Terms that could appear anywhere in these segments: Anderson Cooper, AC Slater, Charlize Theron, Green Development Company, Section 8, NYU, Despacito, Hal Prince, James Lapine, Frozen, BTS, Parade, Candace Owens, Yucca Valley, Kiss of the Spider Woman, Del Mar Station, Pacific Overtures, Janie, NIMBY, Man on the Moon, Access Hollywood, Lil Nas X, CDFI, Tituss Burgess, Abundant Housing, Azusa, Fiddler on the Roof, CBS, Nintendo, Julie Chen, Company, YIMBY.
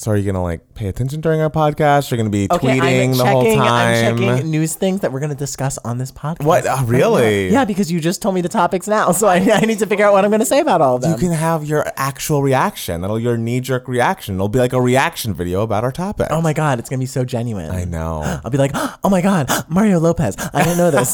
So are you going to like pay attention during our podcast? You're going to be tweeting the whole time? I'm checking news things that we're going to discuss on this podcast. What? Really? Yeah, because you just told me the topics now. So I need to figure out what I'm going to say about all of them. You can have your actual reaction. That'll your knee-jerk reaction. It'll be like a reaction video about our topic. Oh, my God. It's going to be so genuine. I know. I'll be like, oh, my God, Mario Lopez. I didn't know this.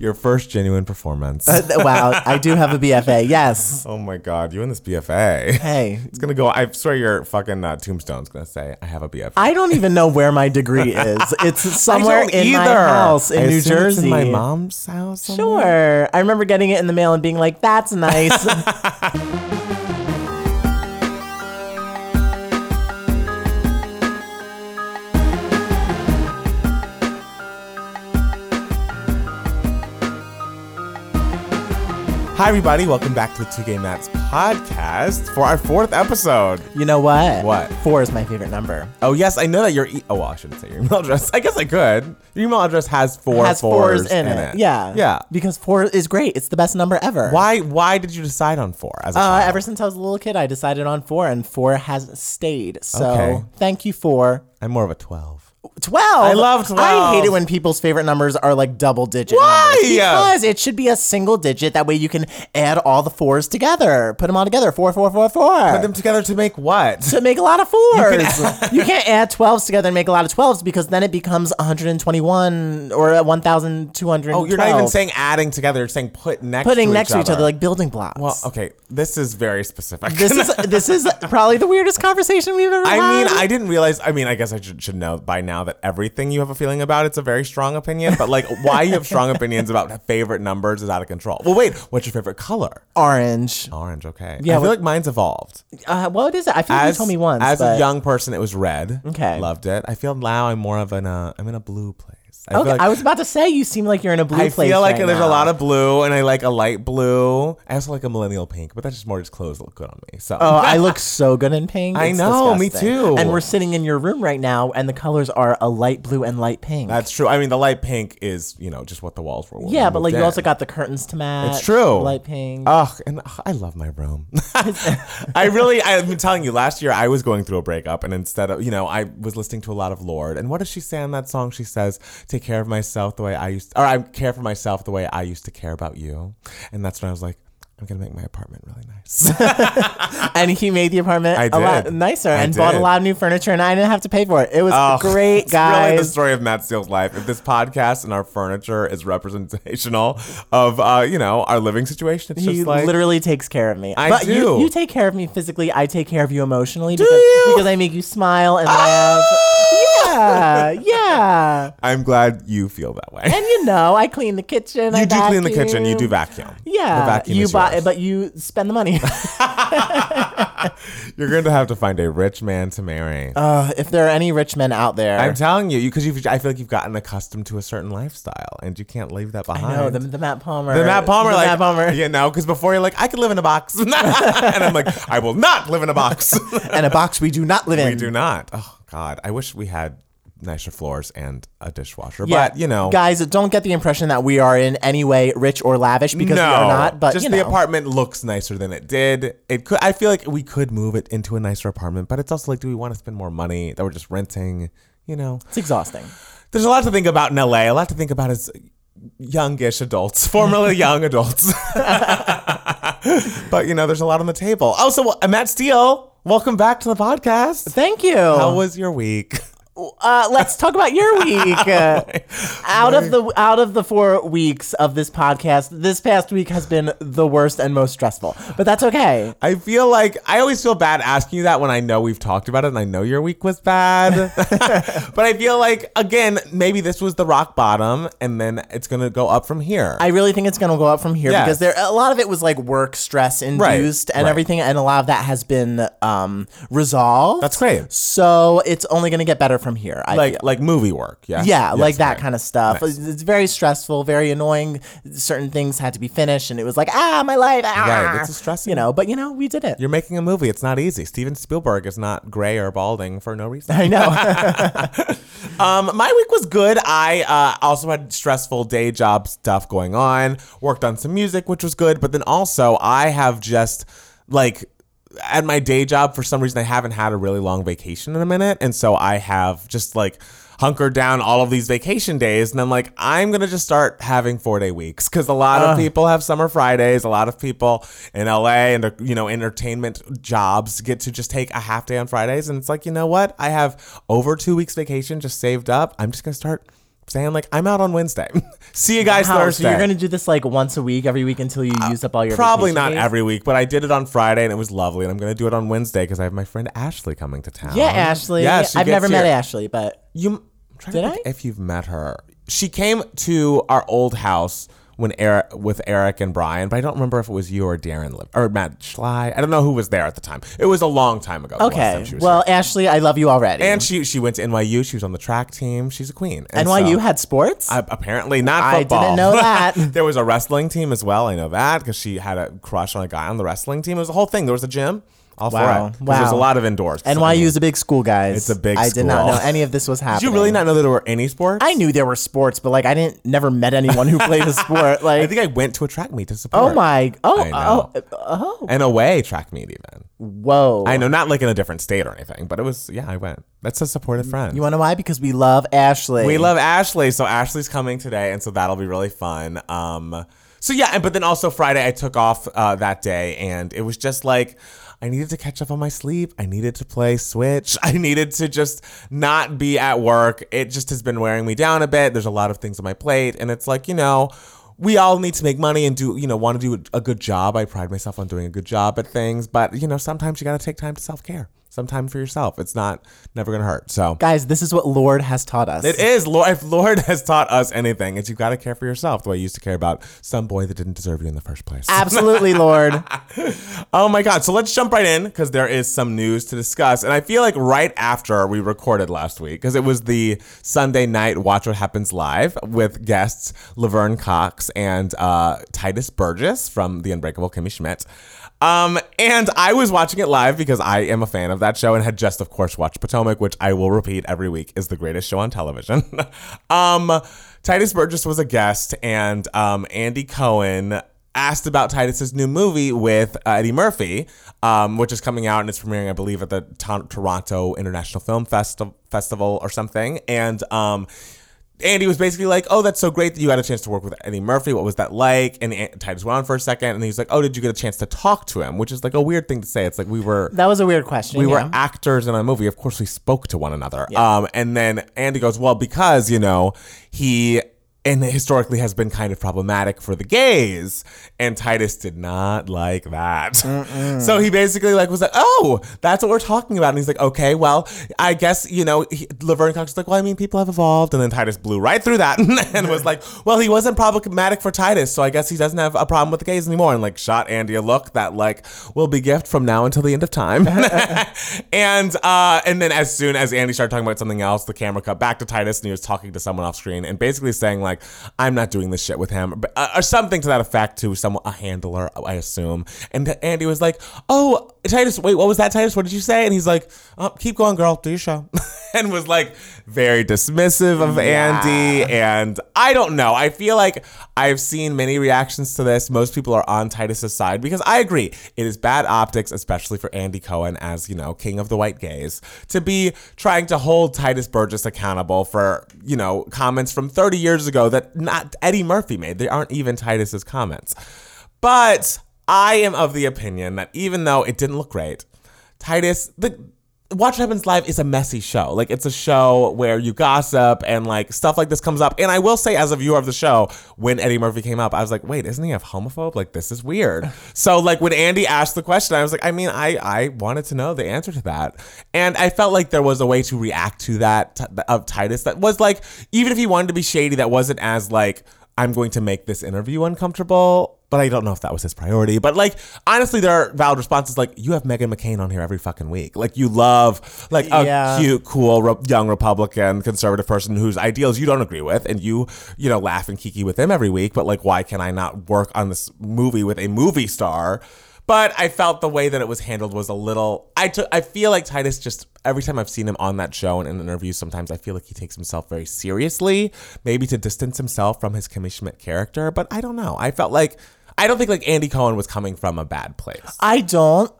Your first genuine performance. Wow. I do have a BFA. Yes. Oh, my God. You and this BFA. Hey. It's going to go. I swear your fucking tombstone's going to say, I have a BFA. I don't even know where my degree is. It's somewhere in my house in New Jersey. It's in my mom's house somewhere. Sure. I remember getting it in the mail and being like, that's nice. Hi, everybody. Welcome back to the Two Gay Mats podcast for our fourth episode. You know what? What? 4 is my favorite number. Oh, yes. I know that your I shouldn't say your email address. I guess I could. Your email address has fours in it. Yeah. Yeah. Because 4 is great. It's the best number ever. Why did you decide on 4 as a child? Ever since I was a little kid, I decided on 4, and 4 has stayed. So Thank you, 4. I'm more of a 12. 12. I love 12. I hate it when people's favorite numbers are like double digit. Why? Numbers. Because it should be a single digit. That way you can add all the 4s together. Put them all together. 4, 4, 4, 4. Put them together to make what? To make a lot of 4s. You can't add 12s together and make a lot of 12s because then it becomes 121 or 1,200. Oh, you're not even saying adding together. You're saying putting next to each other, like building blocks. Well, okay, this is very specific. This is probably the weirdest conversation we've ever had. I didn't realize. I guess I should know by now that everything you have a feeling about, it's a very strong opinion, but like why you have strong opinions about favorite numbers is out of control. Well, wait, what's your favorite color? Orange. Okay. Yeah, I feel like mine's evolved. What is it? I feel like you told me once. As a young person, it was red. Okay. Loved it. I feel now I'm more of I'm in a blue place. Okay, I was about to say you seem like you're in a blue place. I feel like there's a lot of blue, and I like a light blue. I also like a millennial pink, but that's just more just clothes look good on me. So. Oh, I look so good in pink. I know, disgusting. Me too. And we're sitting in your room right now, and the colors are a light blue and light pink. That's true. The light pink is just what the walls were. Yeah, but like you also got the curtains to match. It's true. Light pink. Oh, and I love my room. I've been telling you, last year I was going through a breakup, and instead of I was listening to a lot of Lorde. And what does she say on that song? She says, take care of myself the way I used to, or I care for myself the way I used to care about you. And that's when I was like, I'm going to make my apartment really nice. And he made the apartment a lot nicer bought a lot of new furniture, and I didn't have to pay for it. It was great, guys. It's really the story of Matt Steele's life. If this podcast and our furniture is representational of, our living situation, it's just like... He literally takes care of me. But do. You take care of me physically. I take care of you emotionally. Do you? Because I make you smile and laugh. Yeah. I'm glad you feel that way. And I clean the kitchen. I do vacuum. Clean the kitchen. You do vacuum. Yeah. The vacuum you is buy yours. But you spend the money. You're going to find a rich man to marry. If there are any rich men out there. I'm telling you, because I feel like you've gotten accustomed to a certain lifestyle, and you can't leave that behind. I know, the Matt Palmer. Matt Palmer. You know, because before you're like, I could live in a box. And I'm like, I will not live in a box. And a box we do not live in. We do not. Oh, God. I wish we had nicer floors and a dishwasher. Yeah. But, guys, don't get the impression that we are in any way rich or lavish, because we are not. But just the apartment looks nicer than it did. It could. I feel like we could move it into a nicer apartment, but it's also like, do we want to spend more money that we're just renting? It's exhausting. There's a lot to think about in LA. A lot to think about as youngish adults, formerly young adults. But, there's a lot on the table. Also, Matt Steele, welcome back to the podcast. Thank you. How was your week? Let's talk about your week. Out of the 4 weeks of this podcast, this past week has been the worst and most stressful. But that's okay. I feel like I always feel bad asking you that when I know we've talked about it and I know your week was bad. But I feel like, again, maybe this was the rock bottom, and then it's going to go up from here. I really think it's going to go up from here, yes. Because a lot of it was like work stress induced, right. And everything, and a lot of that has been resolved. That's great. So it's only going to get better from here. I feel like movie work. Yeah. Yeah. Yes, like that kind of stuff. Nice. It's very stressful, very annoying. Certain things had to be finished, and it was like, my life. Right. It's stressful. But we did it. You're making a movie. It's not easy. Steven Spielberg is not gray or balding for no reason. I know. My week was good. I also had stressful day job stuff going on, worked on some music, which was good. But then also I have just like at my day job, for some reason, I haven't had a really long vacation in a minute. And so I have just like hunkered down all of these vacation days. And I'm like, I'm going to just start having 4-day weeks, because a lot of people have summer Fridays. A lot of people in LA and, you know, entertainment jobs get to just take a half day on Fridays. And it's like, you know what? I have over 2 weeks vacation just saved up. I'm just going to start saying, like, I'm out on Wednesday. See you guys Thursday. So you're going to do this like once a week, every week, until you use up all your Probably not days? Every week, but I did it on Friday and it was lovely. And I'm going to do it on Wednesday because I have my friend Ashley coming to town. Yeah, Ashley. Yeah, I've never met Ashley, but... If you've met her. She came to our old house when with Eric and Brian, but I don't remember if it was you or Darren or Matt Schley. I don't know who was there at the time. It was a long time ago. Okay. Well, here. Ashley, I love you already. And she went to NYU. She was on the track team. She's a queen. And NYU had sports? Apparently not football. I didn't know that. There was a wrestling team as well. I know that because she had a crush on a guy on the wrestling team. It was a whole thing. There was a gym. All for it. There's a lot of indoors. NYU is a big school, guys. It's a big school. I did not know any of this was happening. Did you really not know that there were any sports? I knew there were sports, but like I never met anyone who played a sport. Like I think I went to a track meet to support. And away track meet even. Whoa. I know, not like in a different state or anything, but it was I went. That's a supportive friend. You want to know why? Because we love Ashley. We love Ashley, so Ashley's coming today, and so that'll be really fun. So yeah, but then also Friday I took off that day, and it was just like I needed to catch up on my sleep. I needed to play Switch. I needed to just not be at work. It just has been wearing me down a bit. There's a lot of things on my plate. And it's like, you know, we all need to make money and want to do a good job. I pride myself on doing a good job at things. But, you know, sometimes you got to take time to self-care. Some time for yourself. It's never going to hurt. So, guys, this is what Lorde has taught us. It is. If Lorde has taught us anything, it's you've got to care for yourself the way you used to care about some boy that didn't deserve you in the first place. Absolutely, Lorde. Oh, my God. So let's jump right in because there is some news to discuss. And I feel like right after we recorded last week, because it was the Sunday night Watch What Happens Live with guests Laverne Cox and Tituss Burgess from The Unbreakable Kimmy Schmidt. And I was watching it live because I am a fan of that show and had just, of course, watched Potomac, which I will repeat every week is the greatest show on television. Tituss Burgess was a guest, and Andy Cohen asked about Titus's new movie with Eddie Murphy, which is coming out and it's premiering, I believe, at the Toronto International Film Festival or something. And Andy was basically like, oh, that's so great that you had a chance to work with Eddie Murphy. What was that like? And Tituss went on for a second. And he was like, oh, did you get a chance to talk to him? Which is like a weird thing to say. It's like That was a weird question. We were actors in a movie. Of course, we spoke to one another. Yeah. And then Andy goes, well, because, you know, he... and historically has been kind of problematic for the gays. And Tituss did not like that. Mm-mm. So he basically was like, oh, that's what we're talking about. And he's like, okay, well, I guess, you know, Laverne Cox was like, well, I mean, people have evolved. And then Tituss blew right through that and was like, well, he wasn't problematic for Tituss, so I guess he doesn't have a problem with the gays anymore. And shot Andy a look that will be gift from now until the end of time. And then as soon as Andy started talking about something else, the camera cut back to Tituss and he was talking to someone off screen and basically saying I'm not doing this shit with him, but, or something to that effect, to a handler, I assume. And Andy was like, oh, Tituss, wait, what was that, Tituss? What did you say? And he's like, oh, keep going, girl, do your show. And was very dismissive of Andy. And I don't know. I feel like I've seen many reactions to this. Most people are on Titus's side because I agree. It is bad optics, especially for Andy Cohen as, you know, king of the white gays, to be trying to hold Tituss Burgess accountable for, you know, comments from 30 years ago that not Eddie Murphy made. They aren't even Titus's comments. But I am of the opinion that even though it didn't look great, Tituss... Watch What Happens Live is a messy show. It's a show where you gossip and stuff like this comes up. And I will say, as a viewer of the show, when Eddie Murphy came up, I was like, wait, isn't he a homophobe? This is weird. So when Andy asked the question, I was like, I mean, I wanted to know the answer to that. And I felt like there was a way to react to that of Tituss that was even if he wanted to be shady, that wasn't as I'm going to make this interview uncomfortable. But I don't know if that was his priority. But honestly, there are valid responses. You have Meghan McCain on here every fucking week. You love a cute, cool, young Republican conservative person whose ideals you don't agree with, and you laugh and kiki with them every week. But why can I not work on this movie with a movie star? But I felt the way that it was handled was a little. I feel like Tituss just. Every time I've seen him on that show and in interviews, sometimes I feel like he takes himself very seriously, maybe to distance himself from his Kimmy Schmidt character. But I don't know. I felt like I don't think like Andy Cohen was coming from a bad place. I don't.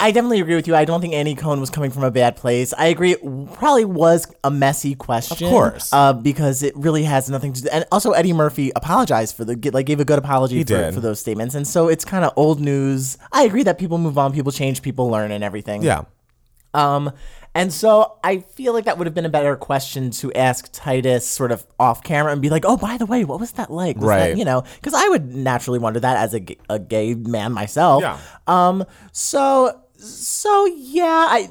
I definitely agree with you. I don't think Andy Cohen was coming from a bad place. I agree. It probably was a messy question. Of course. Because it really has nothing to do. And also Eddie Murphy apologized for gave a good apology for those statements. And so it's kind of old news. I agree that people move on, people change, people learn and everything. Yeah. And so I feel like that would have been a better question to ask Tituss sort of off camera and be like, oh, by the way, what was that like? Was right. That, you know, because I would naturally wonder that as a gay man myself. Yeah. So yeah,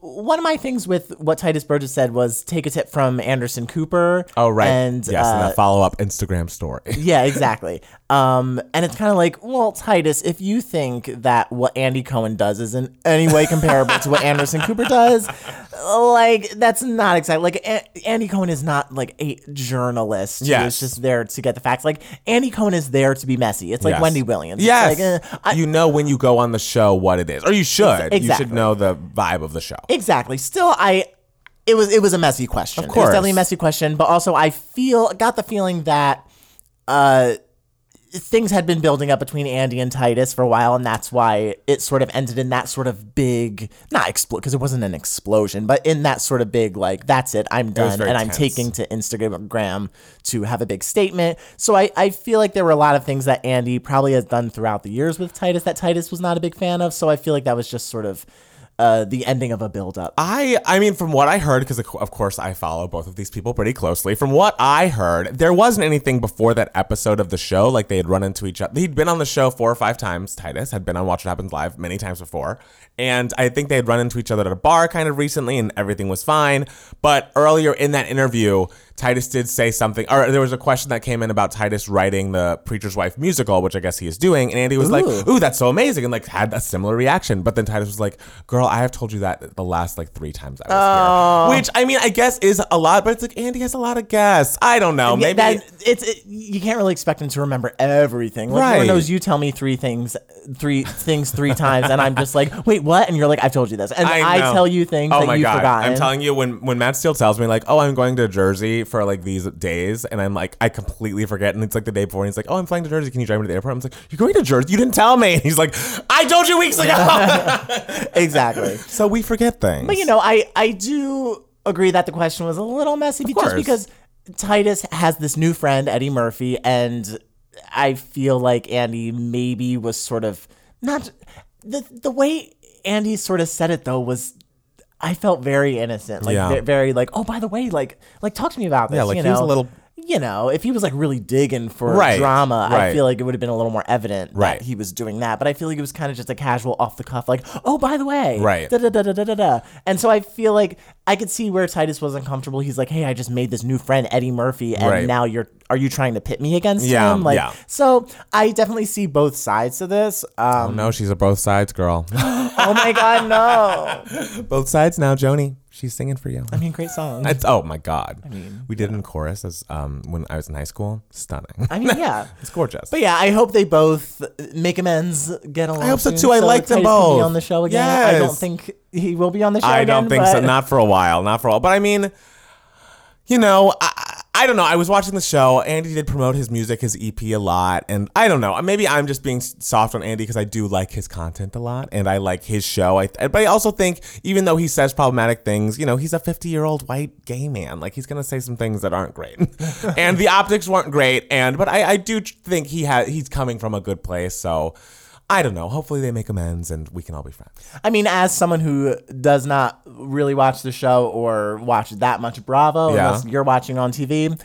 one of my things with what Tituss Burgess said was take a tip from Anderson Cooper. Oh right, and yes, and that follow up Instagram story. Yeah, exactly. And it's kind of like, well, Tituss, if you think that what Andy Cohen does is in any way comparable to what Anderson Cooper does, like that's not exactly like Andy Cohen is not like a journalist. Yeah, it's just there to get the facts. Like Andy Cohen is there to be messy. It's like yes. Wendy Williams. Yes, it's like, you know when you go on the show what it is, or you should. Exactly. You should know the vibe of the show. Exactly. Still, it was a messy question. Of course, it was definitely a messy question. But also, I got the feeling that things had been building up between Andy and Tituss for a while, and that's why it sort of ended in that sort of big, not explode because it wasn't an explosion, but in that sort of big like that's it, I'm done, and I'm taking to Instagram to have a big statement. So I feel like there were a lot of things that Andy probably has done throughout the years with Tituss that Tituss was not a big fan of. So I feel like that was just sort of the ending of a buildup. I mean, from what I heard, because of course I follow both of these people pretty closely. From what I heard, there wasn't anything before that episode of the show. Like they had run into each other. He'd been on the show 4 or 5 times. Tituss had been on Watch What Happens Live many times before. And I think they had run into each other at a bar kind of recently and everything was fine. But earlier in that interview, Tituss did say something, or there was a question that came in about Tituss writing the Preacher's Wife musical, which I guess he is doing, and Andy was like, ooh, that's so amazing, and like had a similar reaction. But then Tituss was like, girl, I have told you that the last like 3 times I was here. Which, I mean, I guess is a lot, but it's like Andy has a lot of guests. I don't know. Maybe you can't really expect him to remember everything. Like, right. Everyone knows you tell me three things 3 times, and I'm just like, wait, what? And you're like, I've told you this. And I tell you things that you've forgotten. I'm telling you, when Matt Steele tells me like, oh, I'm going to Jersey for like these days, and I'm like, I completely forget, and it's like the day before, and he's like, oh, I'm flying to Jersey, can you drive me to the airport? I'm like, you're going to Jersey? You didn't tell me. And he's like, I told you weeks ago. Exactly. So we forget things. But you know, I do agree that the question was a little messy just because Tituss has this new friend, Eddie Murphy, and I feel like Andy maybe was sort of not the way Andy sort of said it though was I felt very innocent, like very like, oh, by the way, like talk to me about this. Yeah, like you know? He was a little, you know, if he was like really digging for drama, I feel like it would have been a little more evident that he was doing that. But I feel like it was kind of just a casual off the cuff, like, oh, by the way, da da da da da da. And so I feel like I could see where Tituss was uncomfortable. He's like, hey, I just made this new friend Eddie Murphy, and now are you trying to pit me against him? Like, so I definitely see both sides to this. Oh no, she's a both sides girl. Oh my God, no. Both sides now, Joni. She's singing for you. I mean, great song. Oh my God. I mean, we did in chorus as when I was in high school. Stunning. I mean, yeah. It's gorgeous. But yeah, I hope they both make amends, get along. I hope so too. I like them both. Tituss can be on the show again. Yes. I don't think he will be on the show again. I don't think so. Not for a while. Not for a while. But I mean, you know, I don't know. I was watching the show. Andy did promote his music, his EP a lot. And I don't know. Maybe I'm just being soft on Andy because I do like his content a lot. And I like his show. But I also think even though he says problematic things, you know, he's a 50-year-old white gay man. Like, he's going to say some things that aren't great. And the optics weren't great. But I do think he's coming from a good place. So I don't know. Hopefully they make amends and we can all be friends. I mean, as someone who does not really watch the show or watch that much Bravo, unless you're watching on TV,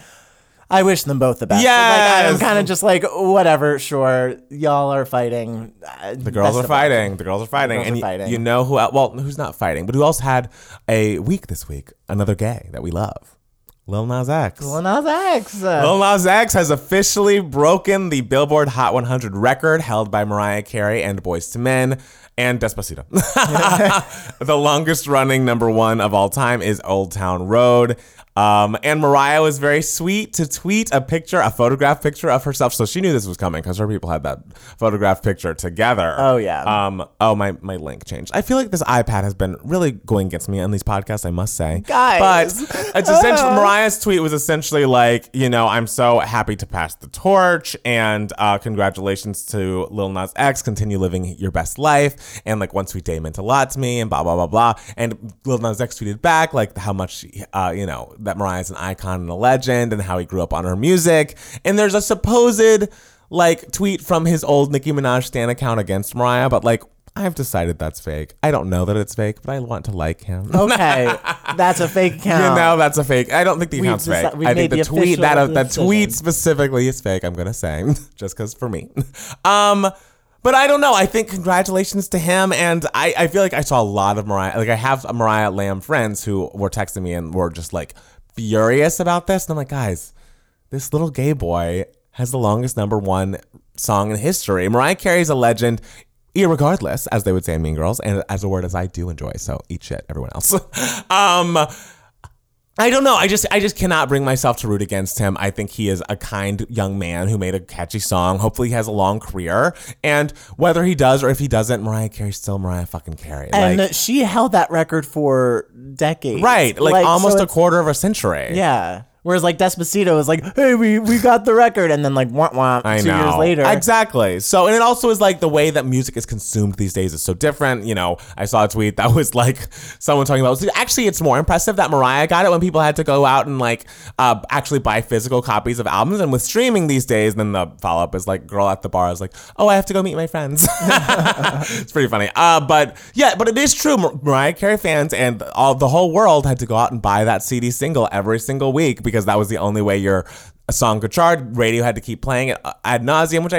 I wish them both the best. Yeah, like, I'm kind of just like, whatever, sure, y'all are fighting. The girls are fighting. And you know who's not fighting, but who else had a week this week, another gay that we love. Lil Nas X has officially broken the Billboard Hot 100 record held by Mariah Carey and Boyz II Men And Despacito. The longest running number one of all time is Old Town Road. And Mariah was very sweet to tweet a photograph picture of herself. So she knew this was coming because her people had that photograph picture together. Oh, yeah. My link changed. I feel like this iPad has been really going against me on these podcasts, I must say. Guys. But it's essentially, Mariah's tweet was essentially like, you know, I'm so happy to pass the torch. And congratulations to Lil Nas X. Continue living your best life. And like One Sweet Day meant a lot to me and blah, blah, blah, blah. And Lil Nas X tweeted back like how much, you know, that Mariah's an icon and a legend and how he grew up on her music. And there's a supposed like tweet from his old Nicki Minaj stan account against Mariah, but like I've decided that's fake. I don't know that it's fake, but I want to like him. Okay. That's a fake account. You know, that's a fake. I don't think the account's fake. I think the tweet specifically is fake, I'm going to say, just because for me. But I don't know. I think congratulations to him. And I feel like I saw a lot of Mariah. Like I have Mariah Lamb friends who were texting me and were just like furious about this. And I'm like, guys, this little gay boy has the longest number one song in history. Mariah Carey's a legend. Irregardless, as they would say in Mean Girls. And as a word as I do enjoy. So eat shit, everyone else. I don't know. I just cannot bring myself to root against him. I think he is a kind young man who made a catchy song. Hopefully he has a long career. And whether he does or if he doesn't, Mariah Carey's still Mariah fucking Carey. And like, she held that record for decades. Right. Like almost a quarter of a century. Yeah. Whereas like Despacito is like, hey, we got the record. And then like, womp, 2 years later. Exactly. So, and it also is like the way that music is consumed these days is so different. You know, I saw a tweet that was like someone talking about, actually, it's more impressive that Mariah got it when people had to go out and like actually buy physical copies of albums. And with streaming these days, then the follow up is like, girl at the bar is like, oh, I have to go meet my friends. It's pretty funny. But yeah, but it is true. Mariah Carey fans and all the whole world had to go out and buy that CD single every single week because that was the only way your song could chart. Radio had to keep playing it ad nauseum, which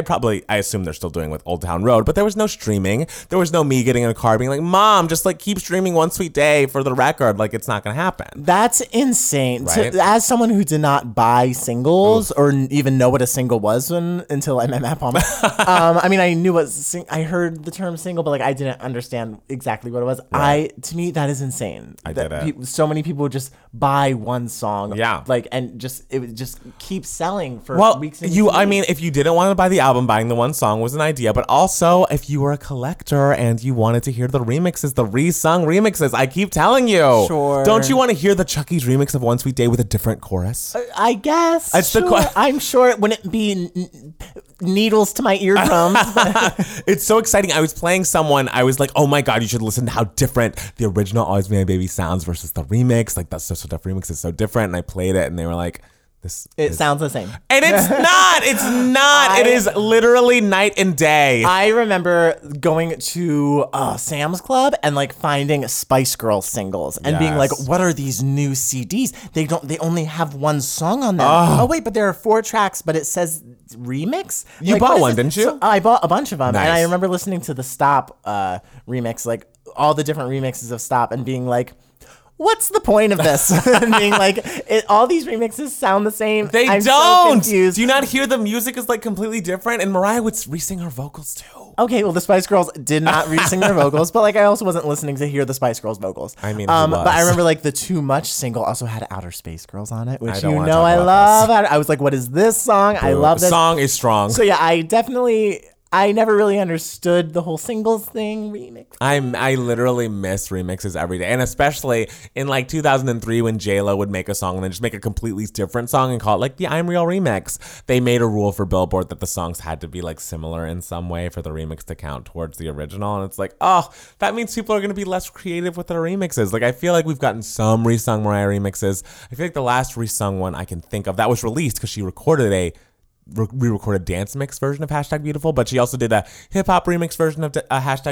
I assume they're still doing with Old Town Road. But there was no streaming. There was no me getting in a car being like, Mom, just like keep streaming One Sweet Day for the record. Like it's not going to happen. That's insane. Right? As someone who did not buy singles or even know what a single was until I met Matt Palmer. I mean, I knew I heard the term single, but like I didn't understand exactly what it was. Right. To me, that is insane. So many people would just buy one song. Yeah. Like, and just, it would just keep selling for weeks and weeks. I mean, if you didn't want to buy the album, buying the one song was an idea. But also, if you were a collector and you wanted to hear the remixes, the re-sung remixes, I keep telling you. Sure. Don't you want to hear the Chuck E's remix of One Sweet Day with a different chorus? I guess. It's sure. I'm sure it wouldn't be needles to my eardrums. It's so exciting. I was playing someone. I was like, oh my God, you should listen to how different the original Always Be My Baby sounds versus the remix. Like, that's so different. Remix is so different. And I played it and they were like, It sounds the same. And it's not. It's not. It is literally night and day. I remember going to Sam's Club and like finding Spice Girls singles and being like, what are these new CDs? They only have one song on them. Oh wait, but there are 4 tracks, but it says remix? You like, bought one, didn't you? So I bought a bunch of them. Nice. And I remember listening to the Stop remix, like all the different remixes of Stop and being like, what's the point of this? And being like, all these remixes sound the same. I'm don't. So confused. Do you not hear the music is like completely different? And Mariah would re-sing her vocals too. Okay, well, the Spice Girls did not re-sing their vocals, but like I also wasn't listening to hear the Spice Girls vocals. I mean, but I remember like the Too Much single also had Outer Space Girls on it, which you know I love. I was like, what is this song? Ooh, I love this song is strong. So yeah, I never really understood the whole singles thing, remix. I literally miss remixes every day. And especially in like 2003 when J-Lo would make a song and then just make a completely different song and call it like the I'm Real remix. They made a rule for Billboard that the songs had to be like similar in some way for the remix to count towards the original. And it's like, oh, that means people are going to be less creative with their remixes. Like I feel like we've gotten some re-sung Mariah remixes. I feel like the last re-sung one I can think of that was released because she recorded a re-recorded dance mix version of #Beautiful, but she also did a hip-hop remix version of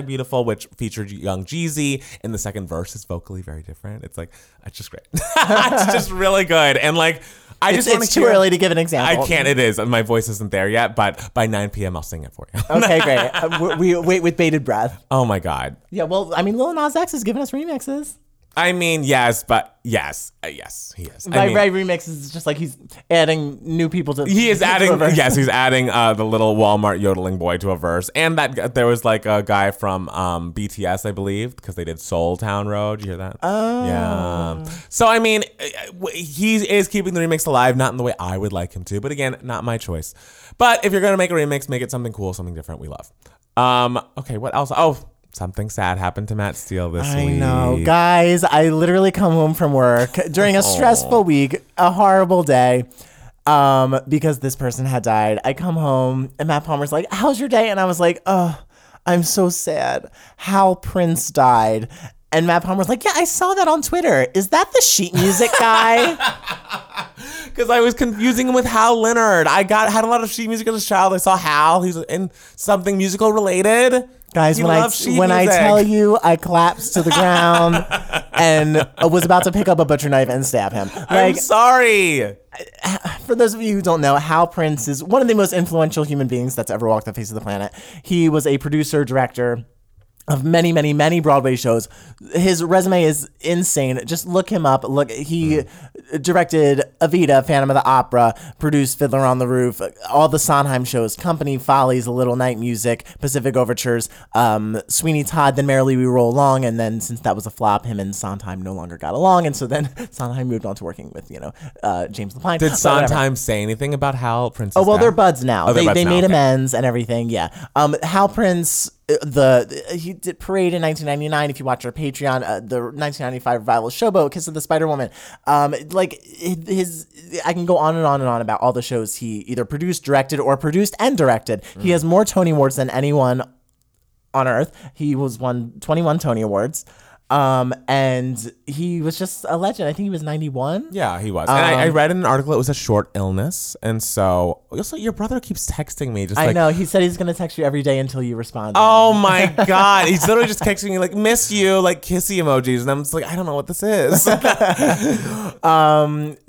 #Beautiful, which featured Young Jeezy, and the second verse is vocally very different. It's like, it's just great. It's just really good. And like, it's too early to give an example. I can't. It is. My voice isn't there yet, but by 9 p.m. I'll sing it for you. Okay, great. We wait with bated breath. Oh my God. Yeah, well, I mean, Lil Nas X has given us remixes. I mean, yes, but yes, he is. By remix is just like he's adding new people to. He is adding. Yes, he's adding the little Walmart yodeling boy to a verse, and that there was like a guy from BTS, I believe, because they did Soul Town Road. You hear that? Oh, yeah. So I mean, he is keeping the remix alive, not in the way I would like him to, but again, not my choice. But if you're gonna make a remix, make it something cool, something different we love. Okay, what else? Oh. Something sad happened to Matt Steele this week. I know. Guys, I literally come home from work during a stressful week, a horrible day, because this person had died. I come home, and Matt Palmer's like, how's your day? And I was like, oh, I'm so sad. Hal Prince died. And Matt Palmer's like, yeah, I saw that on Twitter. Is that the sheet music guy? Because I was confusing him with Hal Leonard. I had a lot of sheet music as a child. I saw Hal. He's in something musical related. Guys, when I tell you, I collapsed to the ground and was about to pick up a butcher knife and stab him. Like, I'm sorry. For those of you who don't know, Hal Prince is one of the most influential human beings that's ever walked the face of the planet. He was a producer, director of many, many, many Broadway shows. His resume is insane. Just look him up. Look, he directed Evita, Phantom of the Opera, produced Fiddler on the Roof, all the Sondheim shows, Company, Follies, A Little Night Music, Pacific Overtures, Sweeney Todd, then Merrily We Roll Along, and then since that was a flop, him and Sondheim no longer got along, and so then Sondheim moved on to working with, James Lapine. Did Sondheim say anything about Hal Prince? Oh, well, they're buds now. Oh, they made amends and everything, yeah. Hal Prince... He did Parade in 1999. If you watch our Patreon, the 1995 revival Showboat, Kiss of the Spider Woman, I can go on and on and on about all the shows he either produced and directed. Mm. He has more Tony Awards than anyone on earth. He was won 21 Tony Awards. And he was just a legend. I think he was 91. Yeah, he was. And I read in an article it was a short illness. And so, also, your brother keeps texting me. I know. He said he's going to text you every day until you respond. Oh, my God. He's literally just texting me, like, miss you, like, kissy emojis. And I'm just like, I don't know what this is.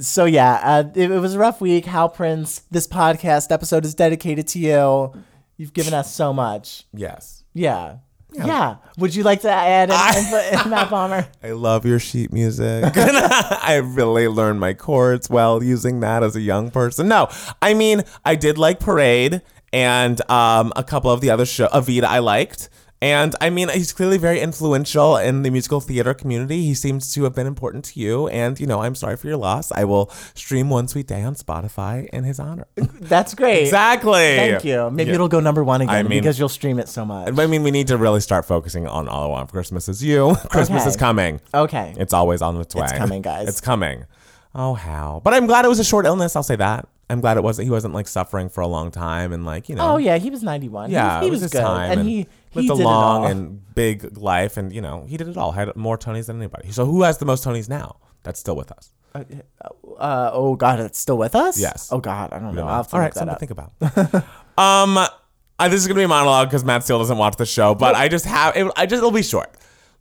So, yeah, it was a rough week. Hal Prince, this podcast episode is dedicated to you. You've given us so much. Yes. Yeah. Yeah. Would you like to add in Matt Palmer? I love your sheet music. I really learned my chords well using that as a young person. No, I mean, I did like Parade and a couple of the other shows. Evita I liked. And I mean, he's clearly very influential in the musical theater community. He seems to have been important to you. And, I'm sorry for your loss. I will stream One Sweet Day on Spotify in his honor. That's great. Exactly. Thank you. Maybe it'll go number one again because you'll stream it so much. I mean, we need to really start focusing on all I want. Christmas is you. Christmas is coming. Okay. It's always on its way. It's coming, guys. It's coming. Oh, how? But I'm glad it was a short illness. I'll say that. I'm glad it wasn't. He wasn't like suffering for a long time, and like Oh yeah, he was 91. Yeah, he was good, and he lived a long and big life, and he did it all. Had more Tonys than anybody. So who has the most Tonys now? That's still with us. Oh God, it's still with us. Yes. Oh God, I don't know. I'll have to look that up. To think about. This is gonna be a monologue because Matt Steele doesn't watch the show, but I just have. It'll be short.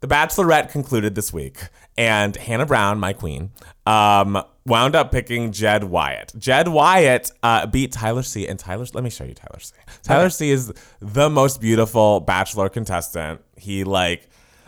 The Bachelorette concluded this week, and Hannah Brown, my queen, wound up picking Jed Wyatt. Jed Wyatt beat Tyler C. And let me show you Tyler C. Tyler C is the most beautiful Bachelor contestant. He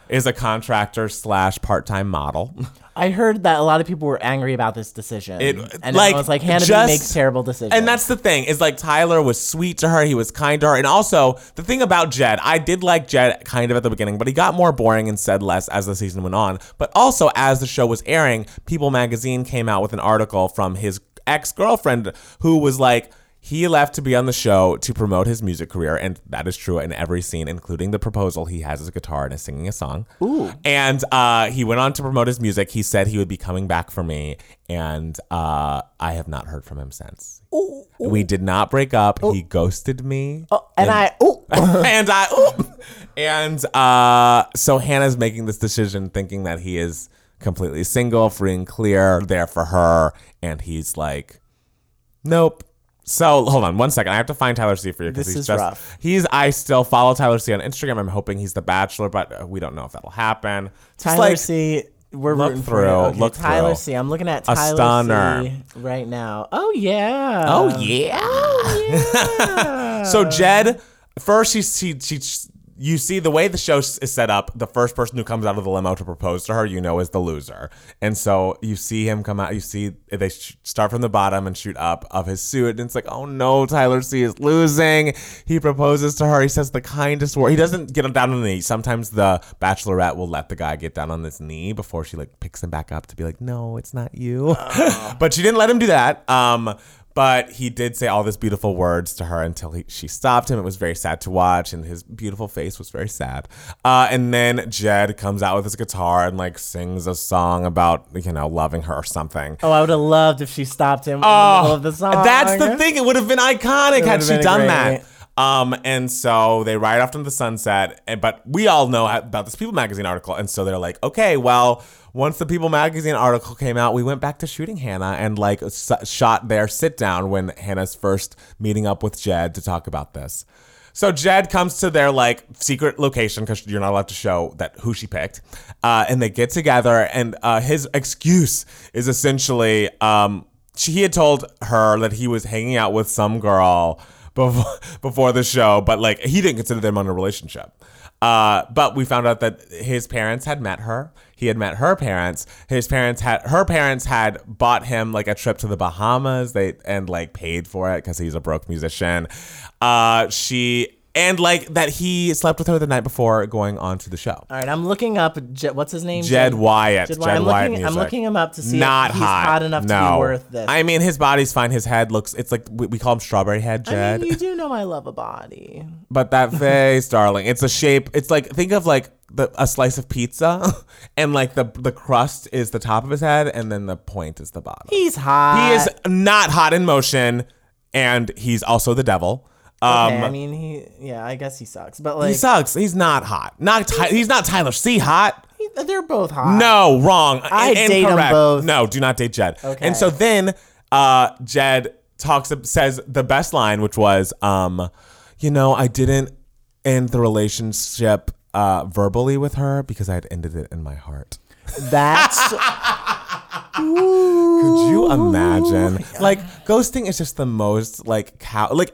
is a contractor / part-time model. I heard that a lot of people were angry about this decision. Everyone was like, Hannah B makes terrible decisions. And that's the thing. Is Tyler was sweet to her. He was kind to her. And also, the thing about Jed, I did like Jed kind of at the beginning, but he got more boring and said less as the season went on. But also, as the show was airing, People Magazine came out with an article from his ex-girlfriend who was like, he left to be on the show to promote his music career, and that is true in every scene, including the proposal. He has his guitar and is singing a song. Ooh. And he went on to promote his music. He said he would be coming back for me, and I have not heard from him since. Ooh. We did not break up. Ooh. He ghosted me. Oh, so Hannah's making this decision thinking that he is completely single, free and clear, there for her, and he's like, nope. So, hold on one second. I have to find Tyler C for you because he's just rough. I still follow Tyler C on Instagram. I'm hoping he's the Bachelor, but we don't know if that'll happen. Tyler C, we're rooting for you. Okay, look Tyler C. I'm looking at Tyler C right now. Oh, yeah. Oh, yeah. So, Jed, first she you see the way the show is set up, the first person who comes out of the limo to propose to her, you know, is the loser. And so you see him come out. You see they start from the bottom and shoot up of his suit. And it's like, oh, no, Tyler C is losing. He proposes to her. He says the kindest word. He doesn't get him down on the knee. Sometimes the bachelorette will let the guy get down on his knee before she like picks him back up to be like, no, it's not you. But she didn't let him do that. But he did say all these beautiful words to her until she stopped him. It was very sad to watch, and his beautiful face was very sad. And then Jed comes out with his guitar and, like, sings a song about, you know, loving her or something. Oh, I would have loved if she stopped him in the middle of the song. That's the thing. It would have been iconic had she done that. And so they ride off into the sunset, but we all know about this People Magazine article. And so they're like, okay, well, once the People Magazine article came out, we went back to shooting Hannah and like shot their sit down when Hannah's first meeting up with Jed to talk about this. So Jed comes to their like secret location because you're not allowed to show that who she picked. And they get together, and his excuse is essentially he had told her that he was hanging out with some girl before the show, but like he didn't consider them in a relationship. But we found out that his parents had met her. He had met her parents. Her parents had bought him like a trip to the Bahamas. And like paid for it because he's a broke musician. That he slept with her the night before going on to the show. All right, I'm looking up what's his name? Jed Wyatt. I'm looking him up to see if he's hot enough to be worth this. I mean, his body's fine. His head looks, it's like we call him strawberry head Jed. I mean, you do know I love a body. But that face, darling, it's a shape. It's like, think of like a slice of pizza, and like the crust is the top of his head, and then the point is the bottom. He's hot. He is not hot in motion, and he's also the devil. Okay, I mean, I guess he sucks, but like he sucks. He's not hot. He's not Tyler C hot. They're both hot. No, wrong. Date them both. No, do not date Jed. Okay. And so then Jed says the best line, which was, you know, I didn't end the relationship verbally with her because I had ended it in my heart. That's. Ooh. Could you imagine? Yeah. Like, ghosting is just the most, like,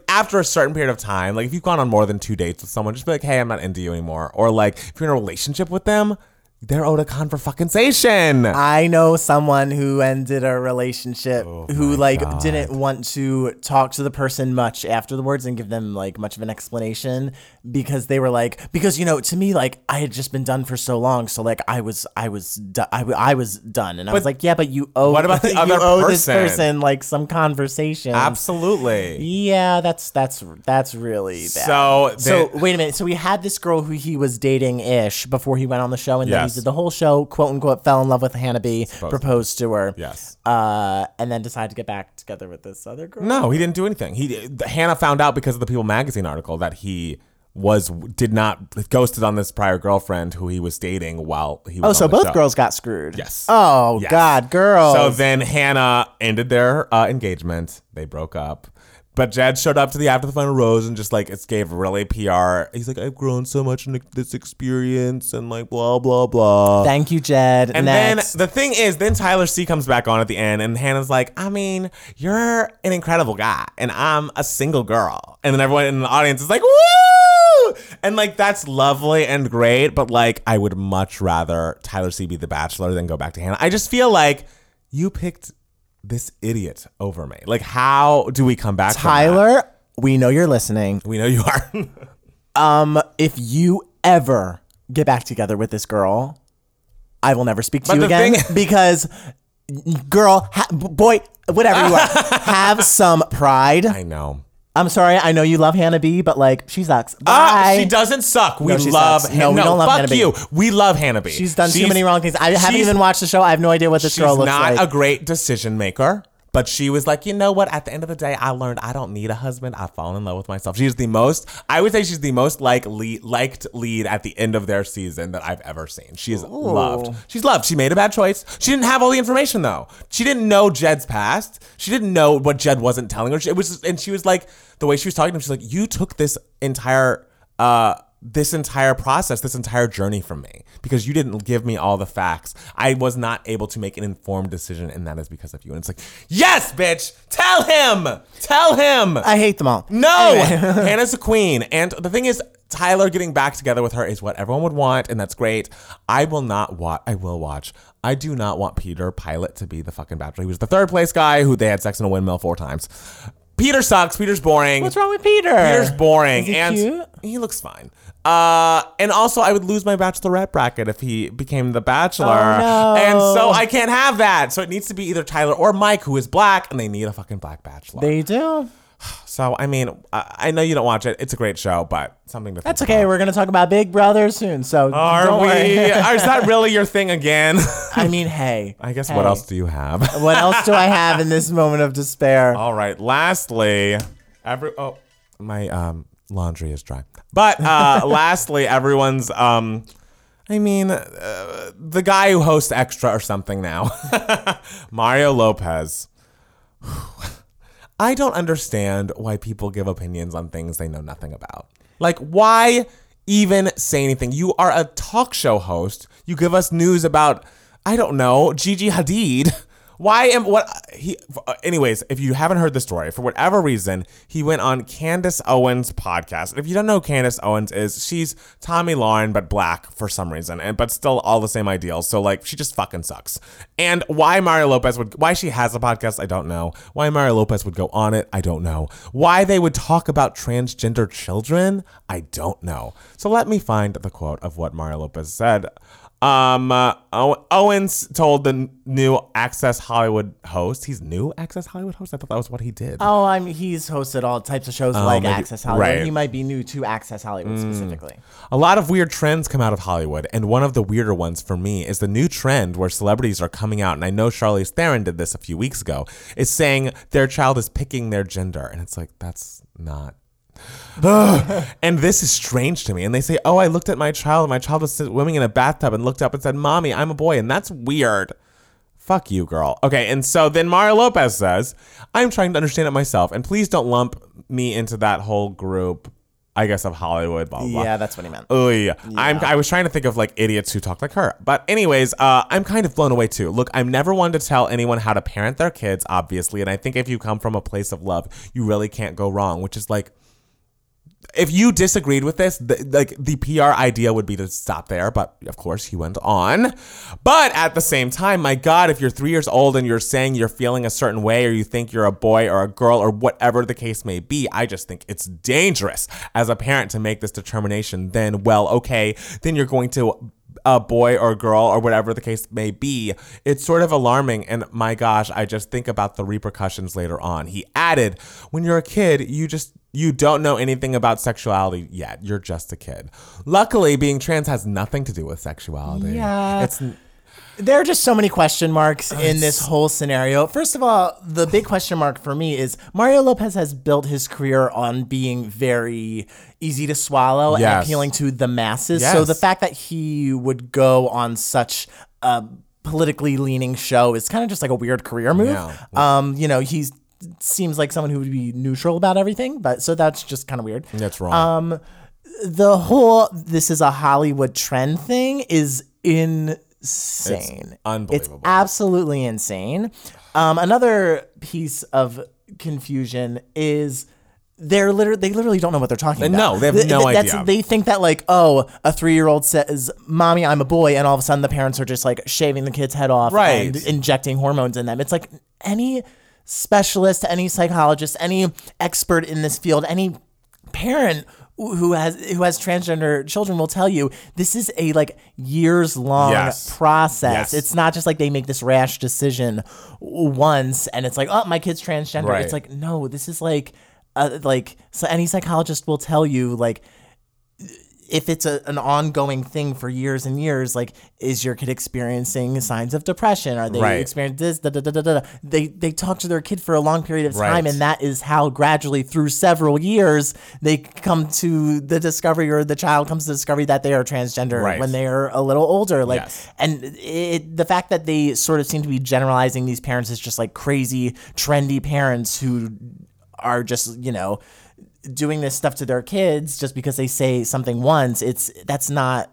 after a certain period of time, like, if you've gone on more than 2 dates with someone, just be like, hey, I'm not into you anymore. Or, like, if you're in a relationship with them, they're owed a con for fucking sation. I know someone who ended a relationship who didn't want to talk to the person much afterwards and give them like much of an explanation because they were like, because you know, to me, like I had just been done for so long, so like I was done, and I was like, yeah, but you owe. What about the other person? This person like some conversation. Absolutely. Yeah, that's really bad. So wait a minute. So we had this girl who he was dating ish before he went on the show, and yes. Then he did the whole show, quote unquote, fell in love with Hannah B, proposed to her, yes, and then decided to get back together with this other girl. No, he didn't do anything. Hannah found out because of the People Magazine article that he ghosted on this prior girlfriend who he was dating while he was on the show. Oh, so both girls got screwed. Yes. Oh, yes. God, girls. So then Hannah ended their engagement. They broke up. But Jed showed up to the After the Final Rose and just, like, it gave really PR. He's like, I've grown so much in this experience and, like, blah, blah, blah. Thank you, Jed. And next. Then the thing is, then Tyler C comes back on at the end, and Hannah's like, I mean, you're an incredible guy, and I'm a single girl. And then everyone in the audience is like, woo! And, like, that's lovely and great, but, like, I would much rather Tyler C be the bachelor than go back to Hannah. I just feel like you picked this idiot over me. Like, how do we come back? Tyler, we know you're listening. We know you are. If you ever get back together with this girl, I will never speak to you again because girl, boy, whatever you are, have some pride. I know. I'm sorry. I know you love Hannah B, but like she sucks. Bye. She doesn't suck. We love Hannah. No, we don't love Hannah B. Fuck you. We love Hannah B. She's done too many wrong things. I haven't even watched the show. I have no idea what this girl looks like. She's not a great decision maker, but she was like, you know what? At the end of the day, I learned I don't need a husband. I've fallen in love with myself. She's the most liked lead at the end of their season that I've ever seen. She is loved. She's loved. She made a bad choice. She didn't have all the information though. She didn't know Jed's past. She didn't know what Jed wasn't telling her. She was like, the way she was talking to him, she's like, you took this entire process, this entire journey from me because you didn't give me all the facts. I was not able to make an informed decision, and that is because of you. And it's like, yes, bitch, tell him. I hate them all. No, anyway. Hannah's a queen. And the thing is, Tyler getting back together with her is what everyone would want, and that's great. I will not watch. I will watch. I do not want Peter Pilot to be the fucking bachelor. He was the third place guy who they had sex in a windmill 4 times. Peter sucks. Peter's boring. What's wrong with Peter? Peter's boring. Is he cute? He looks fine. And also, I would lose my bachelorette bracket if he became the bachelor. Oh, no. And so I can't have that. So it needs to be either Tyler or Mike, who is black, and they need a fucking black bachelor. They do. So, I mean, I know you don't watch it. It's a great show, but something to think That's okay. About. We're going to talk about Big Brother soon. So Are we? Is that really your thing again? I mean, hey. I guess what else do you have? What else do I have in this moment of despair? All right. Lastly, my laundry is dry. But lastly, everyone's... I mean, the guy who hosts Extra or something now. Mario Lopez. I don't understand why people give opinions on things they know nothing about. Like, why even say anything? You are a talk show host. You give us news about, I don't know, Gigi Hadid. Anyways, if you haven't heard the story, for whatever reason, he went on Candace Owens' podcast. If you don't know who Candace Owens is, she's Tommy Lauren, but black for some reason, but still all the same ideals. So, like, she just fucking sucks. And why she has a podcast, I don't know. Why Mario Lopez would go on it, I don't know. Why they would talk about transgender children, I don't know. So let me find the quote of what Mario Lopez said. Owens told the new Access Hollywood host. He's new Access Hollywood host? I thought that was what he did. Oh, I mean, he's hosted all types of shows like Access Hollywood. Right. He might be new to Access Hollywood specifically. A lot of weird trends come out of Hollywood, and one of the weirder ones for me is the new trend where celebrities are coming out, and I know Charlize Theron did this a few weeks ago, is saying their child is picking their gender, and it's like, that's not... And this is strange to me. And they say, I looked at my child. My child was swimming in a bathtub and looked up and said, Mommy, I'm a boy. And that's weird. Fuck you, girl. Okay, and so then Mario Lopez says, I'm trying to understand it myself. And please don't lump me into that whole group, I guess, of Hollywood, blah, blah, blah. Yeah, that's what he meant. Oh, yeah. I was trying to think of, like, idiots who talk like her. But anyways, I'm kind of blown away, too. Look, I'm never one to tell anyone how to parent their kids, obviously. And I think if you come from a place of love, you really can't go wrong, which is like, if you disagreed with this, the PR idea would be to stop there. But, of course, he went on. But at the same time, my God, if you're 3 years old and you're saying you're feeling a certain way or you think you're a boy or a girl or whatever the case may be, I just think it's dangerous as a parent to make this determination. Then, well, okay, then you're going to a boy or girl or whatever the case may be. It's sort of alarming. And my gosh, I just think about the repercussions later on. He added, when you're a kid, you don't know anything about sexuality yet. You're just a kid. Luckily, being trans has nothing to do with sexuality. Yeah. There are just so many question marks in this whole scenario. First of all, the big question mark for me is Mario Lopez has built his career on being very easy to swallow and appealing to the masses. Yes. So the fact that he would go on such a politically leaning show is kind of just like a weird career move. Yeah. He's... seems like someone who would be neutral about everything, but so that's just kind of weird. That's wrong. The whole "this is a Hollywood trend" thing is insane. It's unbelievable. It's absolutely insane. Another piece of confusion is they literally don't know what they're talking about. No, they have no idea. They think that like, a 3-year-old says, "Mommy, I'm a boy," and all of a sudden the parents are just like shaving the kid's head off and injecting hormones in them. It's like any specialist, any psychologist, any expert in this field, any parent who has transgender children will tell you this is a like years long process. Yes. It's not just like they make this rash decision once and it's like, oh, my kid's transgender. Right. It's like, no, this is like so any psychologist will tell you like if it's an ongoing thing for years and years, like, is your kid experiencing signs of depression? Are they experiencing this? They talk to their kid for a long period of time, and that is how gradually through several years they come to the discovery or the child comes to the discovery that they are transgender when they are a little older. Like, and the fact that they sort of seem to be generalizing these parents as just like crazy, trendy parents who are just, doing this stuff to their kids just because they say something once. That's not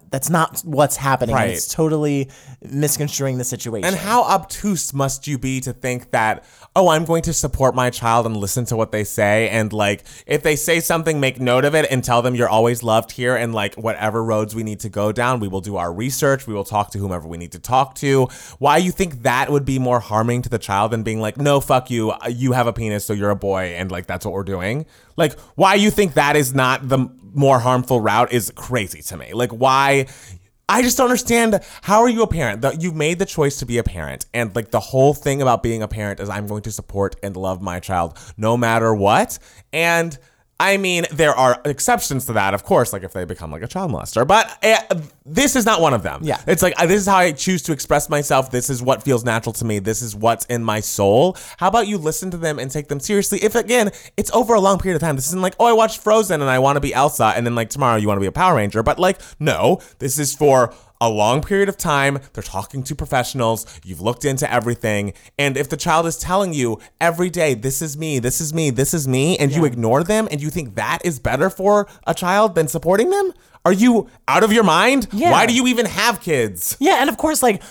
what's happening. Right. It's totally misconstruing the situation. And how obtuse must you be to think that, oh, I'm going to support my child and listen to what they say, and like if they say something, make note of it and tell them you're always loved here, and like whatever roads we need to go down, we will do our research, we will talk to whomever we need to talk to. Why you think that would be more harming to the child than being like, no, fuck you, you have a penis, so you're a boy, and like that's what we're doing? Like, why you think that is not the more harmful route is crazy to me. Like, why? I just don't understand. How are you a parent? You've made the choice to be a parent. And, like, the whole thing about being a parent is I'm going to support and love my child no matter what. And, I mean, there are exceptions to that, of course, like if they become like a child molester. But this is not one of them. Yeah. It's like, this is how I choose to express myself. This is what feels natural to me. This is what's in my soul. How about you listen to them and take them seriously? If, again, it's over a long period of time. This isn't like, oh, I watched Frozen and I want to be Elsa, and then like tomorrow you want to be a Power Ranger. But like, no, this is for a long period of time. They're talking to professionals. You've looked into everything. And if the child is telling you every day, this is me, this is me, this is me, and you ignore them and you think that is better for a child than supporting them? Are you out of your mind? Yeah. Why do you even have kids? Yeah, and of course, like,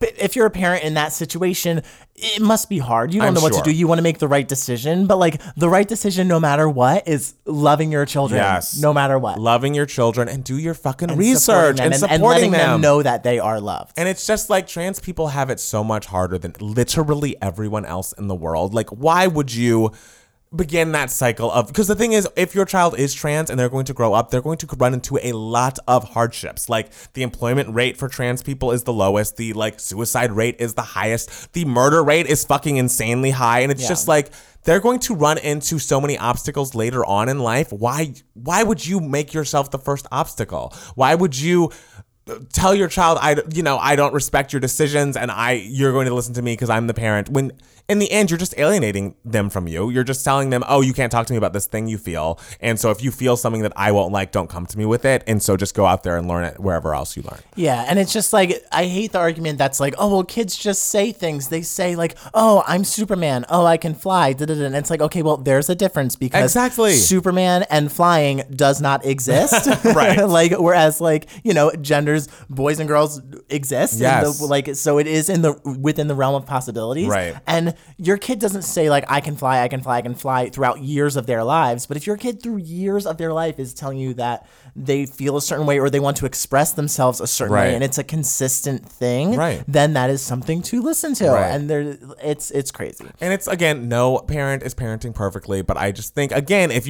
if you're a parent in that situation, it must be hard. You don't know what to do. You want to make the right decision. But, like, the right decision, no matter what, is loving your children. Yes. No matter what. Loving your children, and do your fucking research and supporting them. And letting them know that they are loved. And it's just like, trans people have it so much harder than literally everyone else in the world. Like, why would you begin that cycle of, because the thing is, if your child is trans and they're going to grow up, they're going to run into a lot of hardships. Like, the employment rate for trans people is the lowest. The, like, suicide rate is the highest. The murder rate is fucking insanely high. And it's just like, they're going to run into so many obstacles later on in life. Why would you make yourself the first obstacle? Why would you tell your child, I don't respect your decisions, and you're going to listen to me because I'm the parent, when in the end you're just alienating them from you. You're just telling them, oh, you can't talk to me about this thing you feel, and so if you feel something that I won't like, don't come to me with it, and so just go out there and learn it wherever else you learn. Yeah, and it's just like, I hate the argument that's like, oh, well, kids just say things. They say like, oh, I'm Superman, oh, I can fly, da-da-da. And it's like, okay, well, there's a difference, because exactly, Superman and flying does not exist. Right. Like, whereas like, gender, boys and girls exist. Yes. So it is within the realm of possibilities. Right. And your kid doesn't say like, I can fly, I can fly, I can fly throughout years of their lives. But if your kid through years of their life is telling you that they feel a certain way or they want to express themselves a certain way, and it's a consistent thing, then that is something to listen to. Right. And it's crazy. And it's, again, no parent is parenting perfectly, but I just think, again, if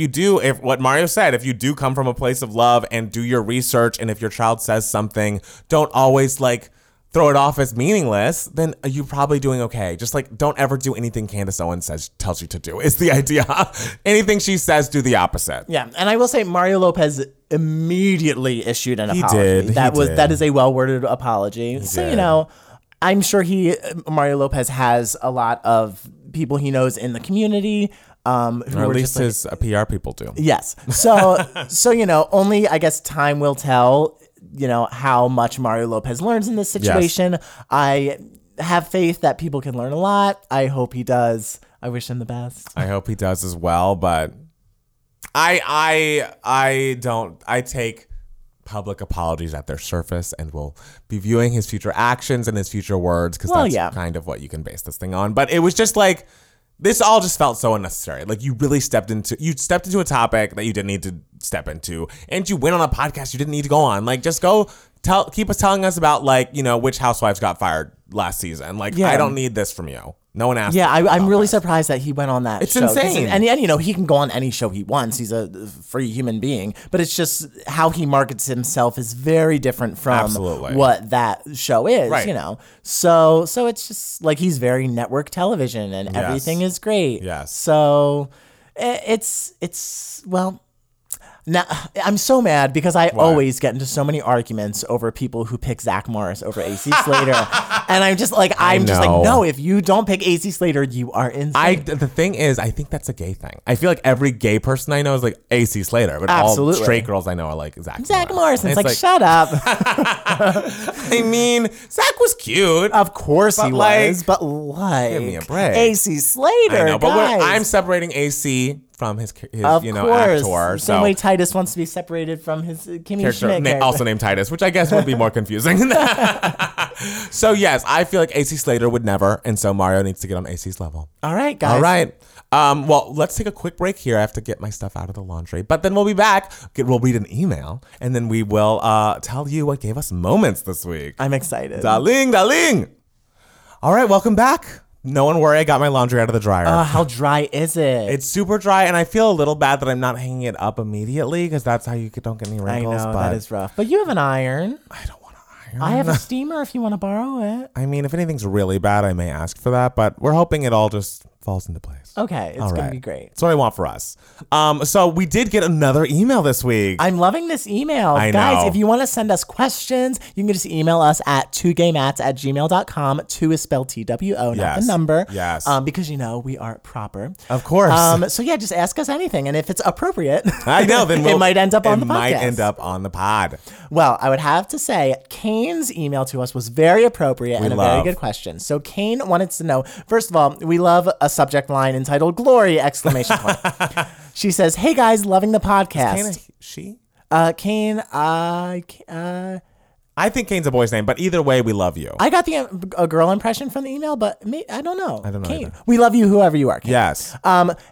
what Mario said, if you do come from a place of love and do your research, and if your child says something, don't always like throw it off as meaningless, then you're probably doing okay. Just like, don't ever do anything Candace Owens tells you to do is the idea. Anything she says, do the opposite. Yeah, and I will say Mario Lopez immediately issued an apology. That is a well-worded apology. I'm sure Mario Lopez has a lot of people he knows in the community. Or at least his PR people do. Yes. So only, I guess, time will tell how much Mario Lopez learns in this situation. Yes. I have faith that people can learn a lot. I hope he does. I wish him the best. I hope he does as well, but I take public apologies at their surface, and will be viewing his future actions and his future words, because kind of what you can base this thing on. But it was just like, this all just felt so unnecessary. Like, you really stepped into a topic that you didn't need to step into, and you went on a podcast you didn't need to go on. Like, just go keep telling us about, like, which housewives got fired last season. Like, I don't need this from you. No one asked. Yeah, I'm really surprised that he went on that show. It's insane. And he can go on any show he wants. He's a free human being. But it's just how he markets himself is very different from what that show is, So it's just like, he's very network television, and everything is great. Yes. So it's well, now, I'm so mad because I always get into so many arguments over people who pick Zach Morris over AC Slater. And I'm just like, no, if you don't pick AC Slater, you are insane. The thing is, I think that's a gay thing. I feel like every gay person I know is like AC Slater, but all straight girls I know are like Zach Morris. And it's like, shut up. I mean, Zach was cute. Of course he was, but like, give me a break. AC Slater, I know, but I'm separating AC from his actor. So way Titus wants to be separated from his Kimmy Schmidt character. Also named Titus, which I guess would be more confusing. So yes, I feel like AC Slater would never, and so Mario needs to get on AC's level. All right, guys. All right. Well, let's take a quick break here. I have to get my stuff out of the laundry, but then we'll be back. We'll read an email, and then we will tell you what gave us moments this week. I'm excited. Darling. All right, welcome back. No one worry, I got my laundry out of the dryer. How dry is it? It's super dry, and I feel a little bad that I'm not hanging it up immediately because that's how you don't get any wrinkles. I know, but that is rough. But you have an iron. I don't want to iron. I have a steamer if you want to borrow it. I mean, if anything's really bad, I may ask for that, but we're hoping it all just falls into place. Okay, it's going to be great. That's what I want for us. So we did get another email this week. I'm loving this email. Guys, if you want to send us questions, you can just email us at 2gaymats@gmail.com. 2 is spelled TWO, not the number. Yes. Because, we are proper. Of course. So, yeah, just ask us anything. And if it's appropriate, then it might end up on the podcast. Well, I would have to say Kane's email to us was very appropriate and a very good question. So Kane wanted to know, first of all, we love a subject line entitled "Glory!" exclamation point. She says, "Hey guys, loving the podcast." Is Kane I think Kane's a boy's name, but either way, we love you. I got a girl impression from the email, but I don't know. I don't know. Kane, either. We love you, whoever you are, Kane. Yes.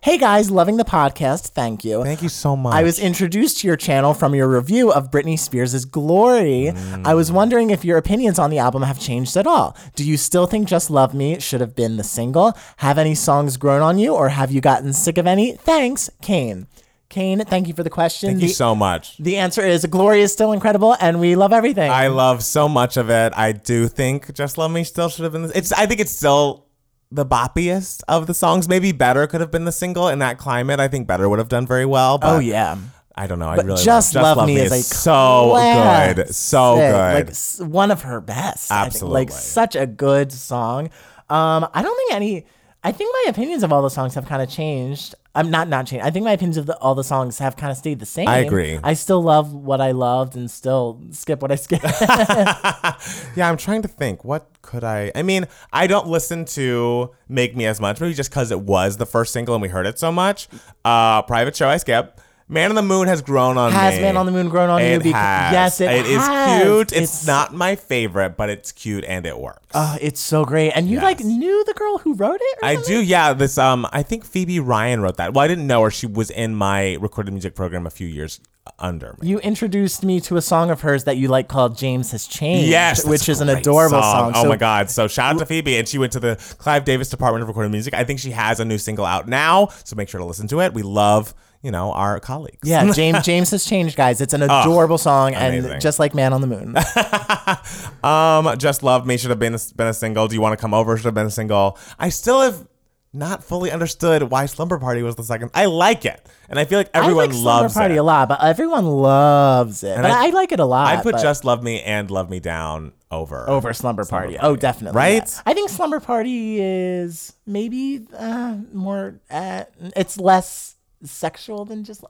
Hey, guys, loving the podcast. Thank you. Thank you so much. I was introduced to your channel from your review of Britney Spears' Glory. I was wondering if your opinions on the album have changed at all. Do you still think Just Love Me should have been the single? Have any songs grown on you, or have you gotten sick of any? Thanks, Kane. Kane, thank you for the question. Thank you so much. The answer is Glory is still incredible, and we love everything. I love so much of it. I do think Just Love Me still should have been... I think it's still the boppiest of the songs. Maybe Better could have been the single. In that climate, I think Better would have done very well. But I don't know. But I really Just Love Me is so good. So good. Like one of her best. Absolutely. Like such a good song. I think my opinions of all the songs have kind of changed. I'm not changed. I think my opinions of all the songs have kind of stayed the same. I agree. I still love what I loved and still skip what I skipped. Yeah, I'm trying to think. What could I mean, I don't listen to Make Me As Much, maybe just because it was the first single and we heard it so much. Private Show, I skip. Man on the Moon has grown on me. Has Man on the Moon grown on you? Yes, it has. It is cute. It's not my favorite, but it's cute and it works. It's so great. And you knew the girl who wrote it? I do, yeah. This I think Phoebe Ryan wrote that. Well, I didn't know her. She was in my recorded music program a few years under me. You introduced me to a song of hers that you like called James Has Changed, which is an adorable song. Oh my God. So shout out to Phoebe. And she went to the Clive Davis Department of Recorded Music. I think she has a new single out now, so make sure to listen to it. We love our colleagues. Yeah, James Has Changed, guys. It's an adorable song, amazing. And just like Man on the Moon. Just Love Me should have been a single. Do You Want to Come Over should have been a single. I still have not fully understood why Slumber Party was the second. I like it, and I feel like everyone loves Slumber Party a lot, but everyone loves it. And but I like it a lot. I put Just Love Me and Love Me Down over Slumber Party. Oh, definitely. Right? Yeah. I think Slumber Party is maybe more. It's less sexual than Just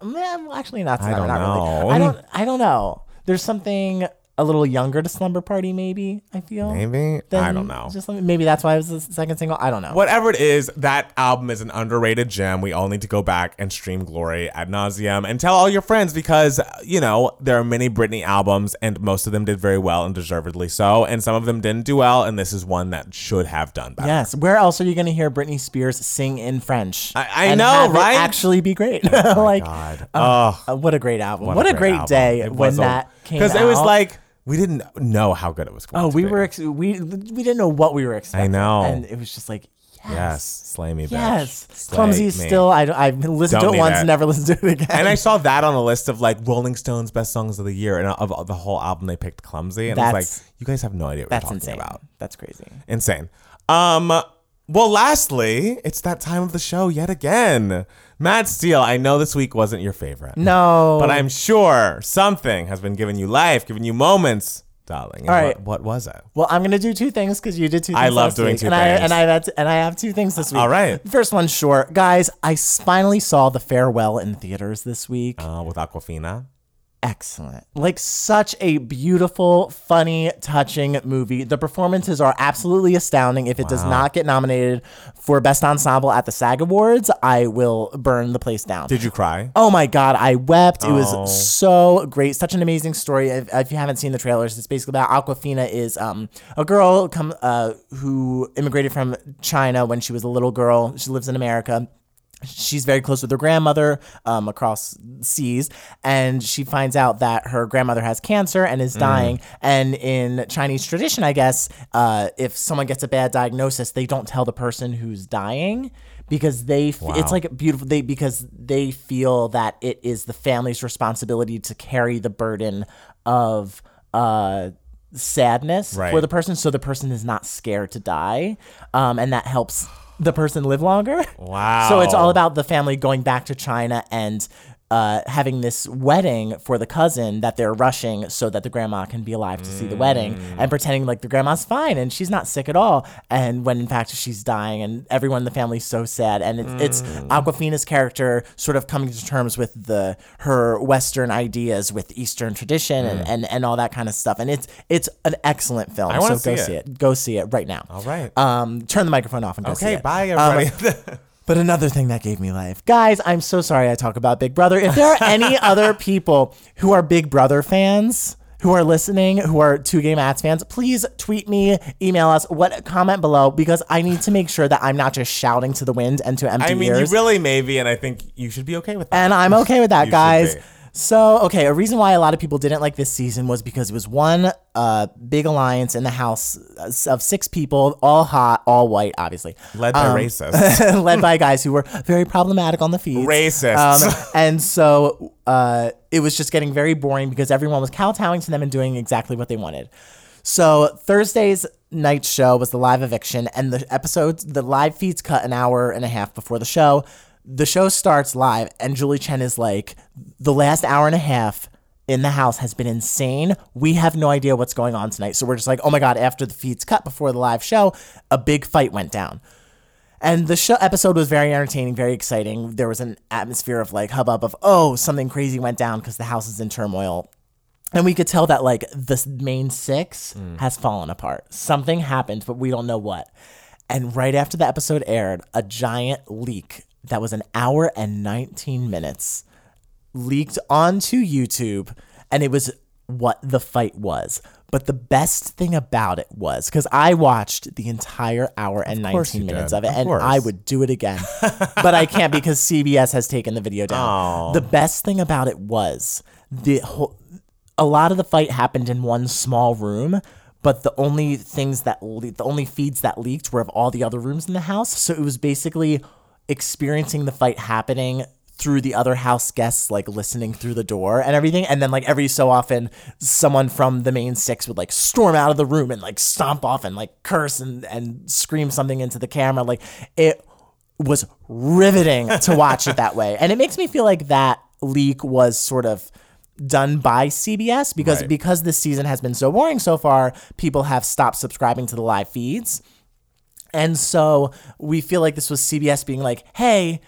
actually not. I don't know. Really. I don't know. There's something a little younger to Slumber Party. Maybe I feel. Maybe I don't know. Just maybe that's why it was the second single. I don't know. Whatever it is, that album is an underrated gem. We all need to go back and stream Glory ad nauseum and tell all your friends because there are many Britney albums and most of them did very well and deservedly so, and some of them didn't do well. And this is one that should have done better. Yes. Where else are you going to hear Britney Spears sing in French? I know, right? It actually, be great. Oh my God. What a great album! What a great album. Day it when that came out. Because it was like. We didn't know how good it was going to be. We didn't know what we were expecting. I know. And it was just like, yes. Slay me, bitch. Yes. Slay Clumsy me. Still, I've listened to it once, never listened to it again. And I saw that on a list of like Rolling Stone's best songs of the year and of the whole album they picked Clumsy. And I was like, you guys have no idea what you're talking insane. About. That's crazy. Insane. Well, lastly, it's that time of the show yet again. Matt Steele, I know this week wasn't your favorite. No. But I'm sure something has been giving you life, giving you moments, darling. All right. What was it? Well, I'm going to do two things because you did two things. I love doing two things. I have two things this week. All right. First one, guys, I finally saw The Farewell in theaters this week. With Awkwafina. excellent. Like, such a beautiful, funny, touching movie. The performances are absolutely astounding. If it does not get nominated for Best Ensemble at the SAG Awards, I will burn the place down. Did you cry? Oh, my God. I wept. Oh. It was so great. Such an amazing story. If you haven't seen the trailers, it's basically about Awkwafina is a girl who immigrated from China when she was a little girl. She lives in America. She's very close with her grandmother across seas, and she finds out that her grandmother has cancer and is dying. And in Chinese tradition, I guess, if someone gets a bad diagnosis, they don't tell the person who's dying, because it's like beautiful, because they feel that it is the family's responsibility to carry the burden of sadness for the person, so the person is not scared to die, and that helps the person live longer. Wow. So it's all about the family going back to China and having this wedding for the cousin that they're rushing so that the grandma can be alive to see the wedding, and pretending like the grandma's fine and she's not sick at all, and when in fact she's dying, and everyone in the family's so sad. And it's Awkwafina's character sort of coming to terms with her Western ideas with Eastern tradition and all that kind of stuff. And it's an excellent film. I want to go see it. Go see it right now. All right. Turn the microphone off and go see it. Okay, bye everybody. But another thing that gave me life. Guys, I'm so sorry I talk about Big Brother. If there are any other people who are Big Brother fans, who are listening, who are Two Gay Mats fans, please tweet me, email us, comment below, because I need to make sure that I'm not just shouting to the wind and to empty ears. I mean, you really may be, and I think you should be okay with that. And I'm okay with that, guys. So, okay, a reason why a lot of people didn't like this season was because it was one big alliance in the house of six people, all hot, all white, obviously. Led by racists. Led by guys who were very problematic on the feeds. Racists. And so it was just getting very boring because everyone was kowtowing to them and doing exactly what they wanted. So Thursday's night show was the live eviction, and the live feeds cut an hour and a half before the show. The show starts live, and Julie Chen is like, the last hour and a half in the house has been insane. We have no idea what's going on tonight. So we're just like, oh, my God, after the feeds cut before the live show, a big fight went down. And the episode was very entertaining, very exciting. There was an atmosphere of like hubbub of, oh, something crazy went down because the house is in turmoil. And we could tell that like the main six has fallen apart. Something happened, but we don't know what. And right after the episode aired, a giant leak that was an hour and 19 minutes leaked onto YouTube, and it was what the fight was. But the best thing about it was, because I watched the entire hour and 19 minutes of it, and I would do it again, but I can't because CBS has taken the video down. Aww. The best thing about it was a lot of the fight happened in one small room, but the only things the only feeds that leaked were of all the other rooms in the house. So it was basically experiencing the fight happening through the other house guests, like listening through the door and everything. And then like every so often someone from the main six would like storm out of the room and like stomp off and like curse and scream something into the camera. Like, it was riveting to watch it that way. And it makes me feel like that leak was sort of done by CBS because this season has been so boring so far, people have stopped subscribing to the live feeds. And so we feel like this was CBS being like, hey,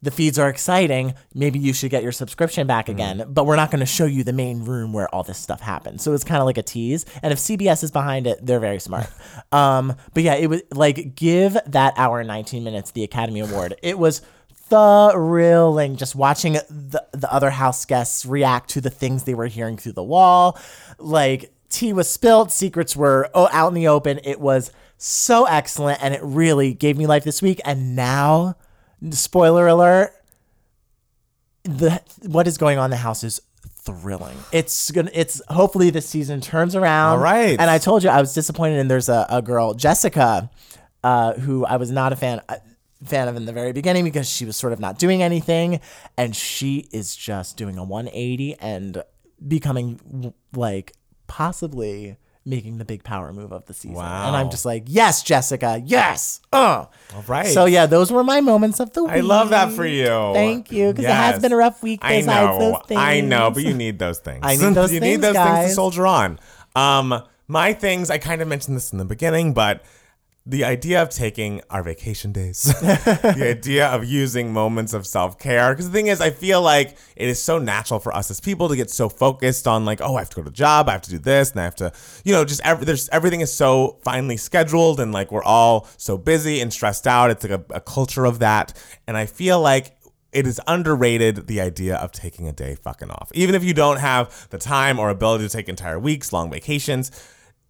the feeds are exciting. Maybe you should get your subscription back again, but we're not going to show you the main room where all this stuff happened. So it's kind of like a tease. And if CBS is behind it, they're very smart. But yeah, it was like, give that hour and 19 minutes the Academy Award. It was thrilling just watching the other house guests react to the things they were hearing through the wall. Like, tea was spilled, secrets were out in the open. It was so excellent, and it really gave me life this week. And now, spoiler alert, what is going on in the house is thrilling. It's hopefully this season turns around. All right. And I told you I was disappointed, and there's a girl, Jessica, who I was not a fan of in the very beginning because she was sort of not doing anything, and she is just doing a 180 and becoming like possibly making the big power move of the season. Wow. And I'm just like, yes, Jessica, yes. All right. So yeah, those were my moments of the week. I love that for you. Thank you, because it has been a rough week besides those things. I know, but you need those things. I need those things, you need those things to soldier on. My things, I kind of mentioned this in the beginning, but The idea of taking our vacation days, the idea of using moments of self-care. Because the thing is, I feel like it is so natural for us as people to get so focused on like, oh, I have to go to the job, I have to do this, and I have to, you know, just everything is so finely scheduled, and like we're all so busy and stressed out. It's like a culture of that. And I feel like it is underrated, the idea of taking a day fucking off. Even if you don't have the time or ability to take entire weeks, long vacations,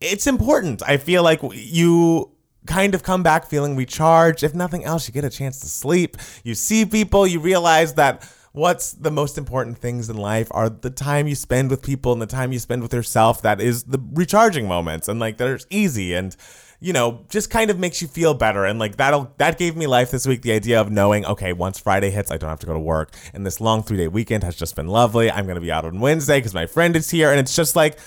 it's important. I feel like you kind of come back feeling recharged. If nothing else, you get a chance to sleep. You see people, you realize that what's the most important things in life are the time you spend with people and the time you spend with yourself. That is the recharging moments, and like they're easy and, you know, just kind of makes you feel better. And like that gave me life this week, the idea of knowing, okay, once Friday hits, I don't have to go to work. And this long 3-day weekend has just been lovely. I'm going to be out on Wednesday because my friend is here. And it's just like,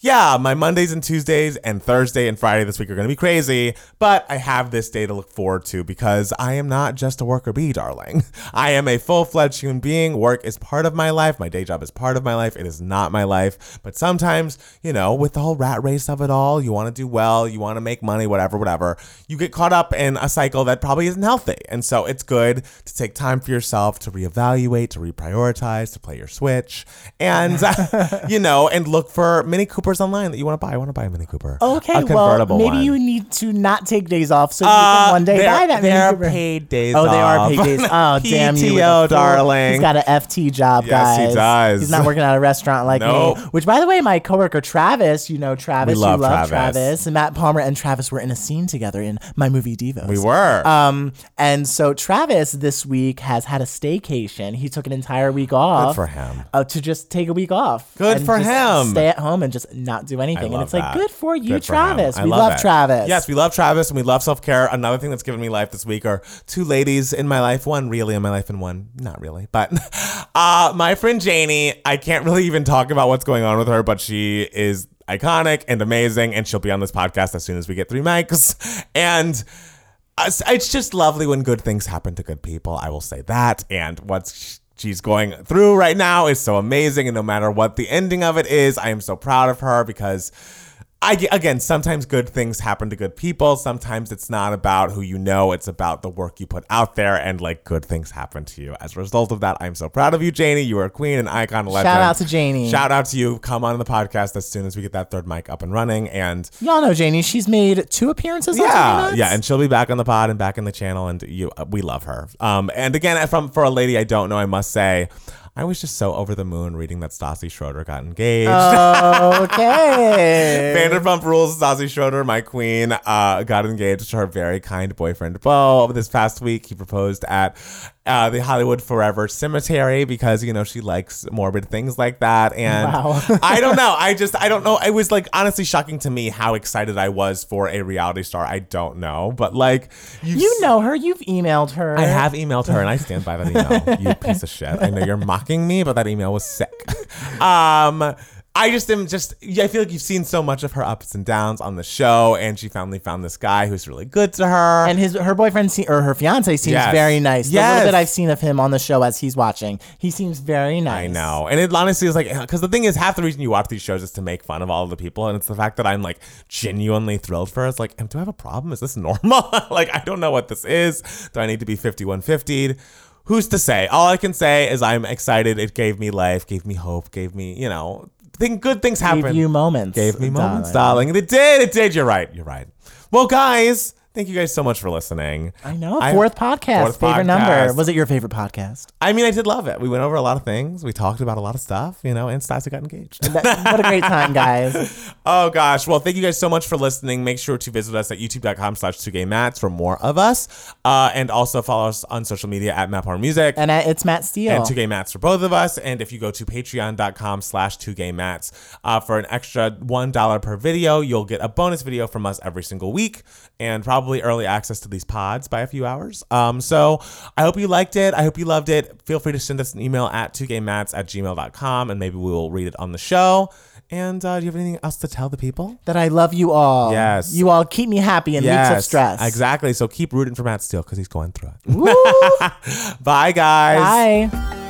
yeah, my Mondays and Tuesdays and Thursday and Friday this week are going to be crazy, but I have this day to look forward to because I am not just a worker bee, darling. I am a full-fledged human being. Work is part of my life. My day job is part of my life. It is not my life. But sometimes, you know, with the whole rat race of it all, you want to do well, you want to make money, whatever, you get caught up in a cycle that probably isn't healthy. And so it's good to take time for yourself to reevaluate, to reprioritize, to play your Switch, and, you know, and look for Mini Cooper online that you want to buy. I want to buy a Mini Cooper. Okay, well, maybe one. You need to not take days off so you can one day buy that Mini Cooper. They are paid days off. Oh, they are paid days. Oh, damn you. PTO, darling. He's got an FT job, guys. Yes, he does. He's not working at a restaurant like me. Which, by the way, my coworker Travis, you know Travis, you love Travis. And Matt Palmer and Travis were in a scene together in my movie Devos. We were. And so Travis this week has had a staycation. He took an entire week off. Good for him. To just take a week off. Good for him. Stay at home and just not do anything. And it's like, good for you, Travis. We love Travis. Yes, we love Travis and we love self-care. Another thing that's given me life this week are two ladies in my life. One really in my life and one not really. But my friend Janie, I can't really even talk about what's going on with her, but she is iconic and amazing. And she'll be on this podcast as soon as we get 3 mics. And it's just lovely when good things happen to good people. I will say that. And what's she's going through right now is so amazing, and no matter what the ending of it is, I am so proud of her because, again, sometimes good things happen to good people. Sometimes it's not about who you know. It's about the work you put out there, and, like, good things happen to you. As a result of that, I'm so proud of you, Janie. You are a queen, an icon, a legend. Shout out to Janie. Shout out to you. Come on the podcast as soon as we get that third mic up and running. And y'all know Janie. She's made 2 appearances on TV. Yeah, and she'll be back on the pod and back in the channel, and we love her. And, again, for a lady I don't know, I must say, I was just so over the moon reading that Stassi Schroeder got engaged. Okay. Vanderpump Rules, Stassi Schroeder, my queen, got engaged to her very kind boyfriend, Beau. This past week, he proposed at the Hollywood Forever Cemetery because, you know, she likes morbid things like that. And wow. I don't know. I don't know. It was, like, honestly shocking to me how excited I was for a reality star. I don't know. But, like, you know her. You've emailed her. I have emailed her, and I stand by that email. You piece of shit. I know you're mocking me, but that email was sick. I feel like you've seen so much of her ups and downs on the show, and she finally found this guy who's really good to her. And her boyfriend, or her fiance, seems very nice. Yes. The little bit I've seen of him on the show as he's watching, he seems very nice. I know. And it honestly is like, because the thing is, half the reason you watch these shows is to make fun of all of the people, and it's the fact that I'm, like, genuinely thrilled for her. It's like, do I have a problem? Is this normal? Like, I don't know what this is. Do I need to be 5150'd? Who's to say? All I can say is I'm excited. It gave me life, gave me hope, gave me, you know, good things happen. Gave you moments. Gave me moments, darling. It did. You're right. Well, guys, thank you guys so much for listening. I know. Fourth podcast. Favorite number. Was it your favorite podcast? I mean, I did love it. We went over a lot of things. We talked about a lot of stuff, you know, and Stassi got engaged. What a great time, guys. Oh, gosh. Well, thank you guys so much for listening. Make sure to visit us at youtube.com/2gaymats for more of us. And also follow us on social media at Matt Palmer Music. And at It's Matt Steele. And 2gaymats for both of us. And if you go to patreon.com/2gaymats for an extra $1 per video, you'll get a bonus video from us every single week. And probably early access to these pods by a few hours. So I hope you liked it. I hope you loved it. Feel free to send us an email at 2gaymats@gmail.com, and maybe we will read it on the show. And do you have anything else to tell the people? That I love you all. Yes. You all keep me happy in weeks of stress. Exactly. So keep rooting for Matt Steele because he's going through it. Bye, guys. Bye.